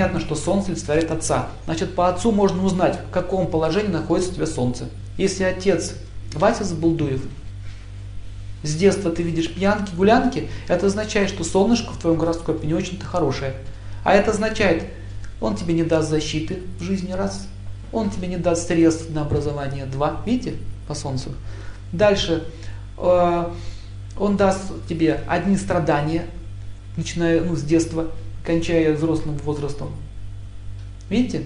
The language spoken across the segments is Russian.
понятно, что Солнце олицетворяет Отца. Значит, по Отцу можно узнать, в каком положении находится у тебя Солнце. Если отец Вася Забулдуев, с детства ты видишь пьянки, гулянки, это означает, что солнышко в твоем гороскопе не очень-то хорошее. А это означает, он тебе не даст защиты в жизни, раз. Он тебе не даст средств на образование, два. Видите, по солнцу. Дальше, он даст тебе одни страдания, начиная с детства, кончая взрослым возрастом. Видите?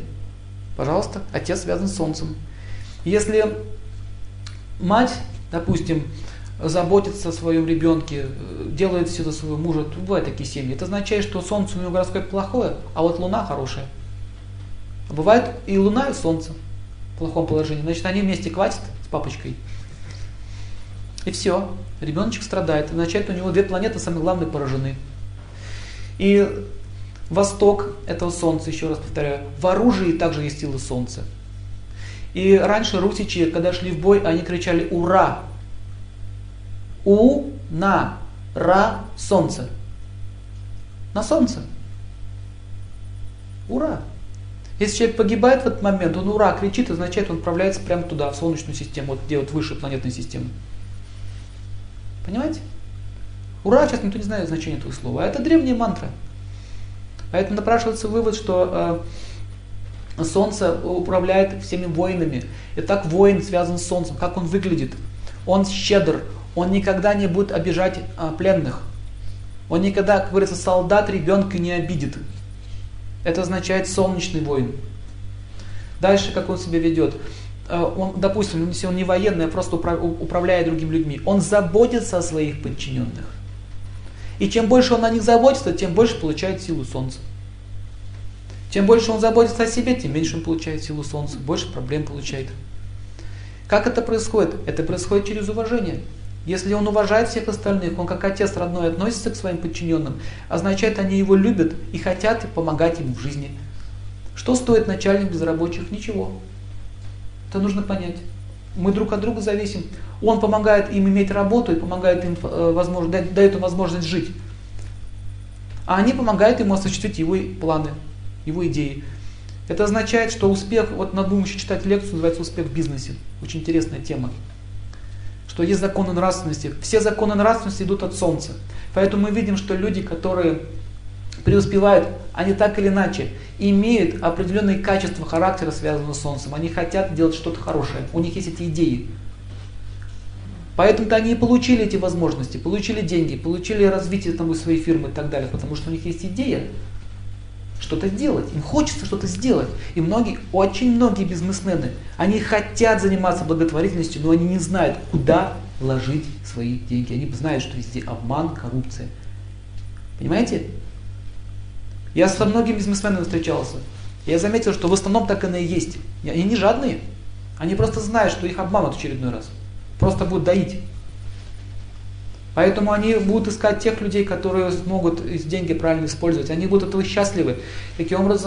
Пожалуйста, отец связан с солнцем. Если мать, допустим, заботится о своем ребенке, делает все за своего мужа, бывают такие семьи, это означает, что солнце у него гороскоп плохое, а вот луна хорошая. Бывает и луна, и солнце в плохом положении, значит, они вместе квасят с папочкой. И все, ребеночек страдает, означает, у него две планеты, самое главное, поражены. И восток этого солнца, еще раз повторяю, в оружии также есть сила солнца. И раньше русичи, когда шли в бой, они кричали «Ура!», «У-на-ра солнце». На солнце. Ура. Если человек погибает в этот момент, он «Ура!» кричит, означает, он отправляется прямо туда, в Солнечную систему, вот где вот выше планетной системы. Понимаете? «Ура!» сейчас никто не знает значения этого слова. А это древняя мантра. Поэтому напрашивается вывод, что Солнце управляет всеми воинами. Итак, воин связан с Солнцем. Как он выглядит? Он щедр. Он никогда не будет обижать пленных. Он никогда, как говорится, солдат ребенка не обидит. Это означает солнечный воин. Дальше, как он себя ведет. Он, допустим, если он не военный, а просто управляет другими людьми. Он заботится о своих подчиненных. И чем больше он о них заботится, тем больше получает силу Солнца. Чем больше он заботится о себе, тем меньше он получает силу Солнца, больше проблем получает. Как это происходит? Это происходит через уважение. Если он уважает всех остальных, он как отец родной относится к своим подчиненным, означает, они его любят и хотят помогать ему в жизни. Что стоит начальник без рабочих? Ничего. Это нужно понять. Мы друг от друга зависим. Он помогает им иметь работу и помогает им, дает им возможность жить. А они помогают ему осуществить его планы, его идеи. Это означает, что успех, вот надо еще читать лекцию, называется «Успех в бизнесе». Очень интересная тема. Что есть законы нравственности. Все законы нравственности идут от Солнца. Поэтому мы видим, что люди, которые преуспевают, они так или иначе имеют определенные качества характера, связанные с Солнцем. Они хотят делать что-то хорошее. У них есть эти идеи. Поэтому-то они и получили эти возможности, получили деньги, получили развитие там, своей фирмы и так далее. Потому что у них есть идея что-то сделать, им хочется что-то сделать. И многие, очень многие бизнесмены, они хотят заниматься благотворительностью, но они не знают, куда вложить свои деньги. Они знают, что везде обман, коррупция. Понимаете? Я со многими бизнесменами встречался. Я заметил, что в основном так оно и есть. Они не жадные. Они просто знают, что их обманут в очередной раз. Просто будут доить. Поэтому они будут искать тех людей, которые смогут деньги правильно использовать. Они будут этого счастливы. Таким образом,